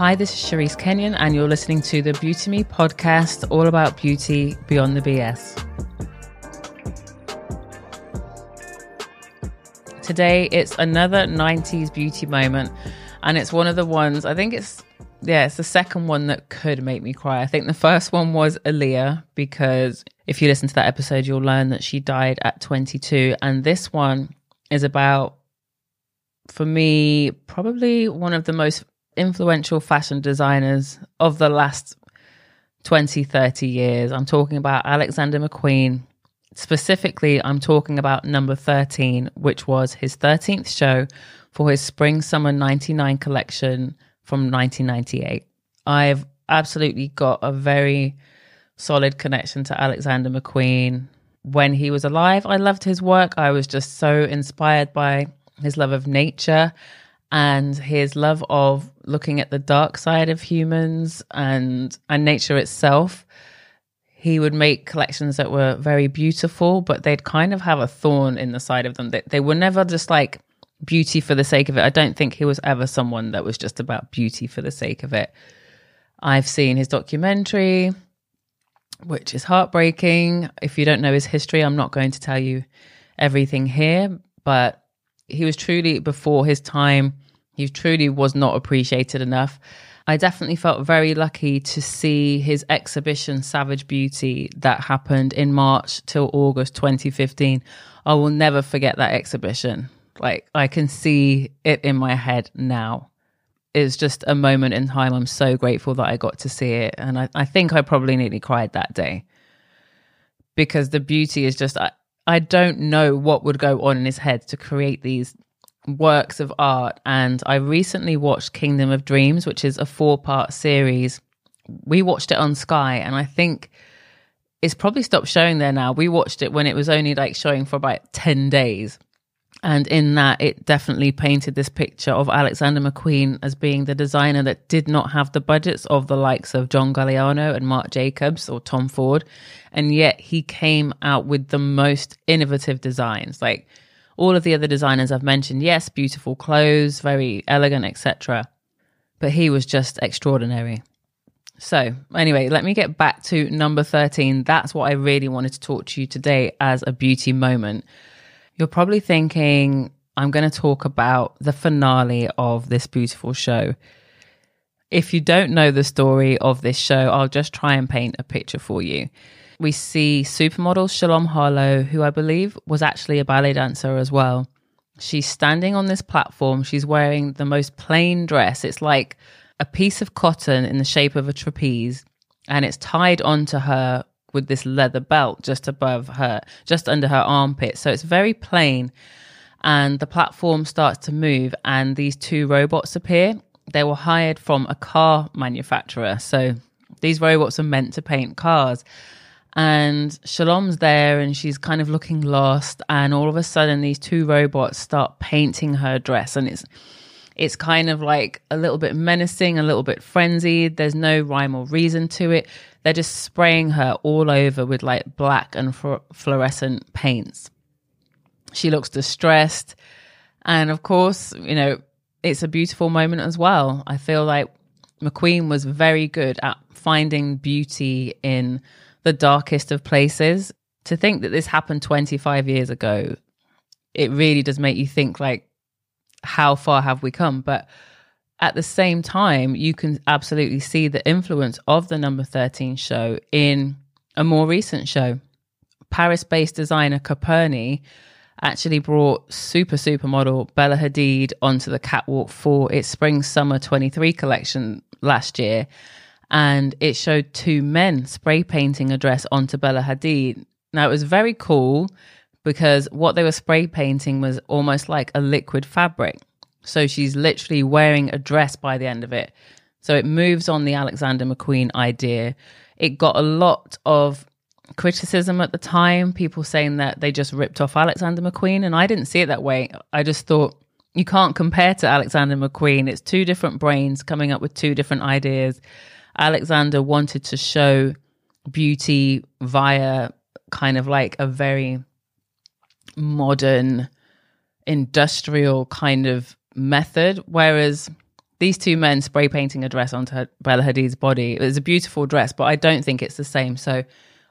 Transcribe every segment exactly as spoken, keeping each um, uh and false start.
Hi, this is Charisse Kenyon, and you're listening to the Beauty Me podcast, all about beauty beyond the B S. Today, it's another nineties beauty moment, and it's one of the ones, I think it's, yeah, it's the second one that could make me cry. I think the first one was Aaliyah, because if you listen to that episode, you'll learn that she died at twenty-two, and this one is about, for me, probably one of the most influential fashion designers of the last twenty, thirty years. I'm talking about Alexander McQueen. Specifically, I'm talking about number thirteen, which was his thirteenth show for his Spring-Summer ninety-nine collection from nineteen ninety-eight. I've absolutely got a very solid connection to Alexander McQueen. When he was alive, I loved his work. I was just so inspired by his love of nature and his love of looking at the dark side of humans and, and nature itself. He would make collections that were very beautiful, but they'd kind of have a thorn in the side of them. They, they were never just like beauty for the sake of it. I don't think he was ever someone that was just about beauty for the sake of it. I've seen his documentary, which is heartbreaking. If you don't know his history, I'm not going to tell you everything here, but he was truly, before his time, he truly was not appreciated enough. I definitely felt very lucky to see his exhibition, Savage Beauty, that happened in March till August twenty fifteen. I will never forget that exhibition. Like, I can see it in my head now. It's just a moment in time. I'm so grateful that I got to see it. And I, I think I probably nearly cried that day, because the beauty is just... I, I don't know what would go on in his head to create these works of art. And I recently watched Kingdom of Dreams, which is a four-part series. We watched it on Sky, and I think it's probably stopped showing there now. We watched it when it was only like showing for about ten days. And in that, it definitely painted this picture of Alexander McQueen as being the designer that did not have the budgets of the likes of John Galliano and Mark Jacobs or Tom Ford. And yet he came out with the most innovative designs. Like all of the other designers I've mentioned, yes, beautiful clothes, very elegant, et cetera. But he was just extraordinary. So anyway, let me get back to number thirteen. That's what I really wanted to talk to you today as a beauty moment. You're probably thinking, I'm going to talk about the finale of this beautiful show. If you don't know the story of this show, I'll just try and paint a picture for you. We see supermodel Shalom Harlow, who I believe was actually a ballet dancer as well. She's standing on this platform. She's wearing the most plain dress. It's like a piece of cotton in the shape of a trapeze, and it's tied onto her with this leather belt just above her, just under her armpit. So it's very plain. And the platform starts to move, and these two robots appear. They were hired from a car manufacturer. So these robots are meant to paint cars. And Shalom's there, and she's kind of looking lost. And all of a sudden, these two robots start painting her dress. And it's It's kind of like a little bit menacing, a little bit frenzied. There's no rhyme or reason to it. They're just spraying her all over with like black and fl- fluorescent paints. She looks distressed. And of course, you know, it's a beautiful moment as well. I feel like McQueen was very good at finding beauty in the darkest of places. To think that this happened twenty-five years ago, it really does make you think, like, how far have we come? But at the same time, you can absolutely see the influence of the number thirteen show in a more recent show. Paris-based designer Coperni actually brought super supermodel Bella Hadid onto the catwalk for its Spring-Summer twenty-three collection last year. And it showed two men spray painting a dress onto Bella Hadid. Now, it was very cool, because what they were spray painting was almost like a liquid fabric. So she's literally wearing a dress by the end of it. So it moves on the Alexander McQueen idea. It got a lot of criticism at the time, people saying that they just ripped off Alexander McQueen. And I didn't see it that way. I just thought, you can't compare to Alexander McQueen. It's two different brains coming up with two different ideas. Alexander wanted to show beauty via kind of like a very modern industrial kind of method, whereas these two men spray painting a dress onto her, Bella Hadid's body. It was a beautiful dress, but I don't think it's the same. So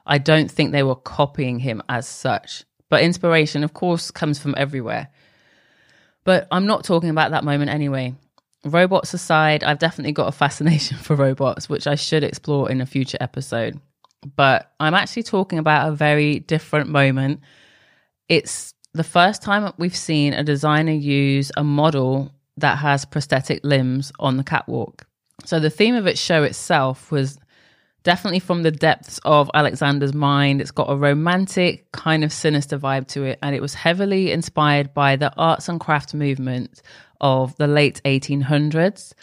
I don't think they were copying him as such. But inspiration, of course, comes from everywhere. But I'm not talking about that moment anyway. Robots aside, I've definitely got a fascination for robots, which I should explore in a future episode. But I'm actually talking about a very different moment. It's the first time we've seen a designer use a model that has prosthetic limbs on the catwalk. So the theme of its show itself was definitely from the depths of Alexander's mind. It's got a romantic, kind of sinister vibe to it, and it was heavily inspired by the arts and craft movement of the late eighteen hundreds,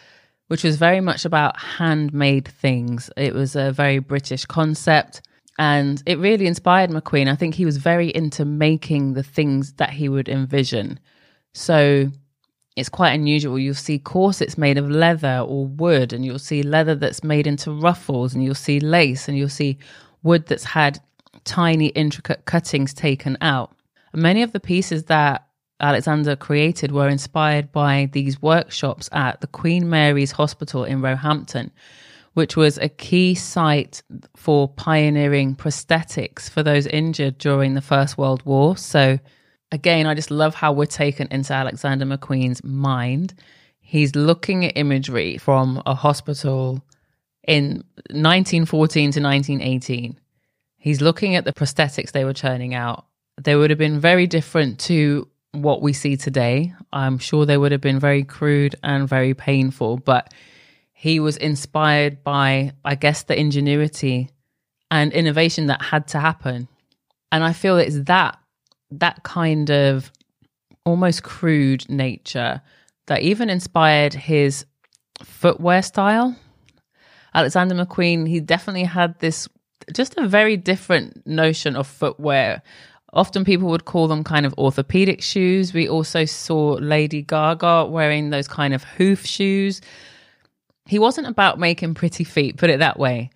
which was very much about handmade things. It was a very British concept, and it really inspired McQueen. I think he was very into making the things that he would envision. So it's quite unusual. You'll see corsets made of leather or wood, and you'll see leather that's made into ruffles, and you'll see lace, and you'll see wood that's had tiny, intricate cuttings taken out. Many of the pieces that Alexander created were inspired by these workshops at the Queen Mary's Hospital in Roehampton, which was a key site for pioneering prosthetics for those injured during the First World War. So again, I just love how we're taken into Alexander McQueen's mind. He's looking at imagery from a hospital in nineteen fourteen to nineteen eighteen. He's looking at the prosthetics they were churning out. They would have been very different to what we see today. I'm sure they would have been very crude and very painful, but he was inspired by, I guess, the ingenuity and innovation that had to happen. And I feel it's that that kind of almost crude nature that even inspired his footwear style. Alexander McQueen, he definitely had this, just a very different notion of footwear. Often people would call them kind of orthopedic shoes. We also saw Lady Gaga wearing those kind of hoof shoes. He wasn't about making pretty feet, put it that way.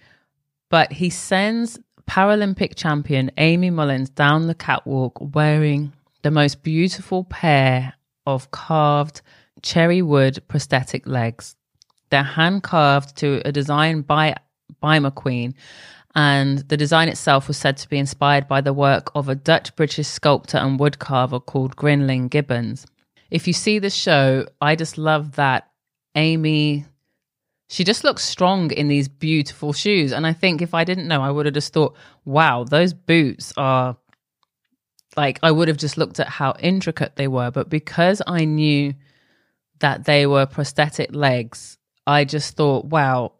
But he sends Paralympic champion Aimee Mullins down the catwalk wearing the most beautiful pair of carved cherry wood prosthetic legs. They're hand carved to a design by, by McQueen, and the design itself was said to be inspired by the work of a Dutch-British sculptor and wood carver called Grinling Gibbons. If you see the show, I just love that Aimee, she just looks strong in these beautiful shoes. And I think if I didn't know, I would have just thought, wow, those boots are, like, I would have just looked at how intricate they were. But because I knew that they were prosthetic legs, I just thought, wow,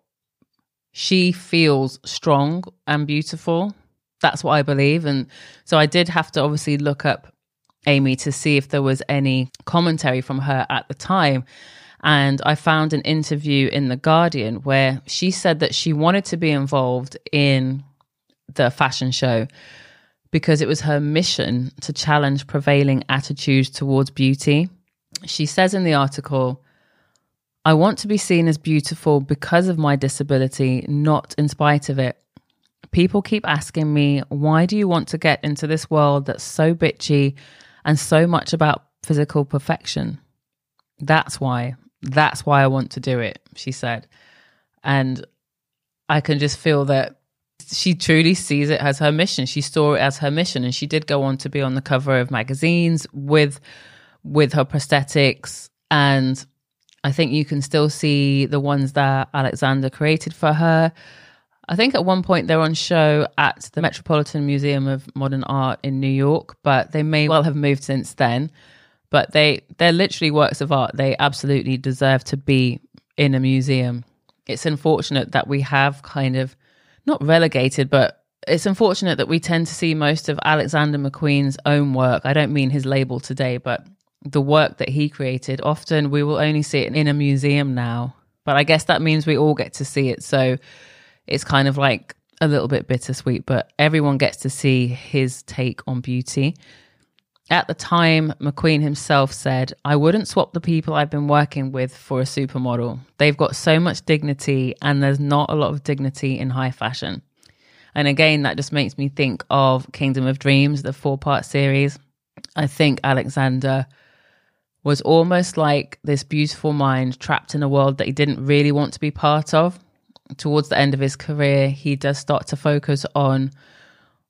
she feels strong and beautiful. That's what I believe. And so I did have to obviously look up Aimee to see if there was any commentary from her at the time. And I found an interview in The Guardian where she said that she wanted to be involved in the fashion show because it was her mission to challenge prevailing attitudes towards beauty. She says in the article, "I want to be seen as beautiful because of my disability, not in spite of it. People keep asking me, why do you want to get into this world that's so bitchy and so much about physical perfection? That's why. That's why I want to do it," she said. And I can just feel that she truly sees it as her mission. She saw it as her mission, and she did go on to be on the cover of magazines with, with her prosthetics, and I think you can still see the ones that Alexander created for her. I think at one point they're on show at the Metropolitan Museum of Modern Art in New York, but they may well have moved since then. But they, they're literally works of art. They absolutely deserve to be in a museum. It's unfortunate that we have kind of, not relegated, but it's unfortunate that we tend to see most of Alexander McQueen's own work. I don't mean his label today, but the work that he created, often we will only see it in a museum now. But I guess that means we all get to see it. So it's kind of like a little bit bittersweet, but everyone gets to see his take on beauty. At the time, McQueen himself said, "I wouldn't swap the people I've been working with for a supermodel. They've got so much dignity, and there's not a lot of dignity in high fashion." And again, that just makes me think of Kingdom of Dreams, the four-part series. I think Alexander was almost like this beautiful mind trapped in a world that he didn't really want to be part of. Towards the end of his career, he does start to focus on,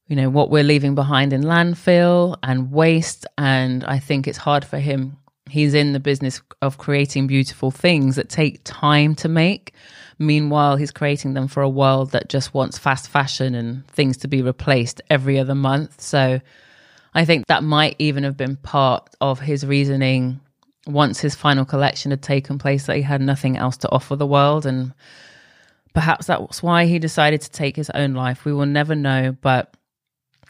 you know, what we're leaving behind in landfill and waste. And I think it's hard for him. He's in the business of creating beautiful things that take time to make. Meanwhile, he's creating them for a world that just wants fast fashion and things to be replaced every other month. So I think that might even have been part of his reasoning once his final collection had taken place, that he had nothing else to offer the world. And perhaps that's why he decided to take his own life. We will never know, but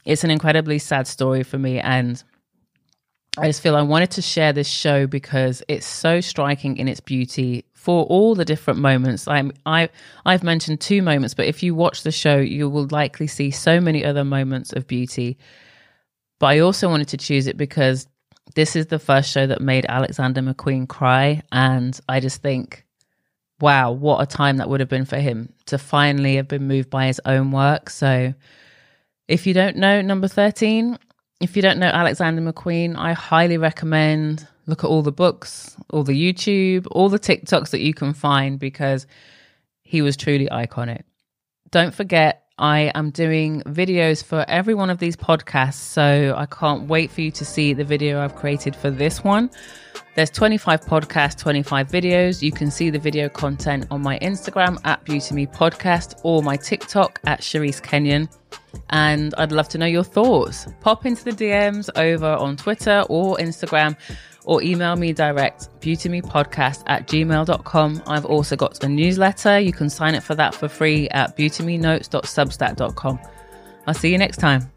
it's an incredibly sad story for me. And I just feel I wanted to share this show because it's so striking in its beauty for all the different moments. I'm, I, I've mentioned two moments, but if you watch the show, you will likely see so many other moments of beauty. But I also wanted to choose it because this is the first show that made Alexander McQueen cry. And I just think, wow, what a time that would have been for him to finally have been moved by his own work. So if you don't know number thirteen, if you don't know Alexander McQueen, I highly recommend look at all the books, all the YouTube, all the TikToks that you can find, because he was truly iconic. Don't forget, I am doing videos for every one of these podcasts, so I can't wait for you to see the video I've created for this one. There's twenty-five podcasts, twenty-five videos. You can see the video content on my Instagram at Beauty Me Podcast or my TikTok at Charisse Kenyon. And I'd love to know your thoughts. Pop into the D Ms over on Twitter or Instagram, or email me direct, beauty me podcast at gmail dot com. I've also got a newsletter. You can sign up for that for free at beauty me notes dot substack dot com. I'll see you next time.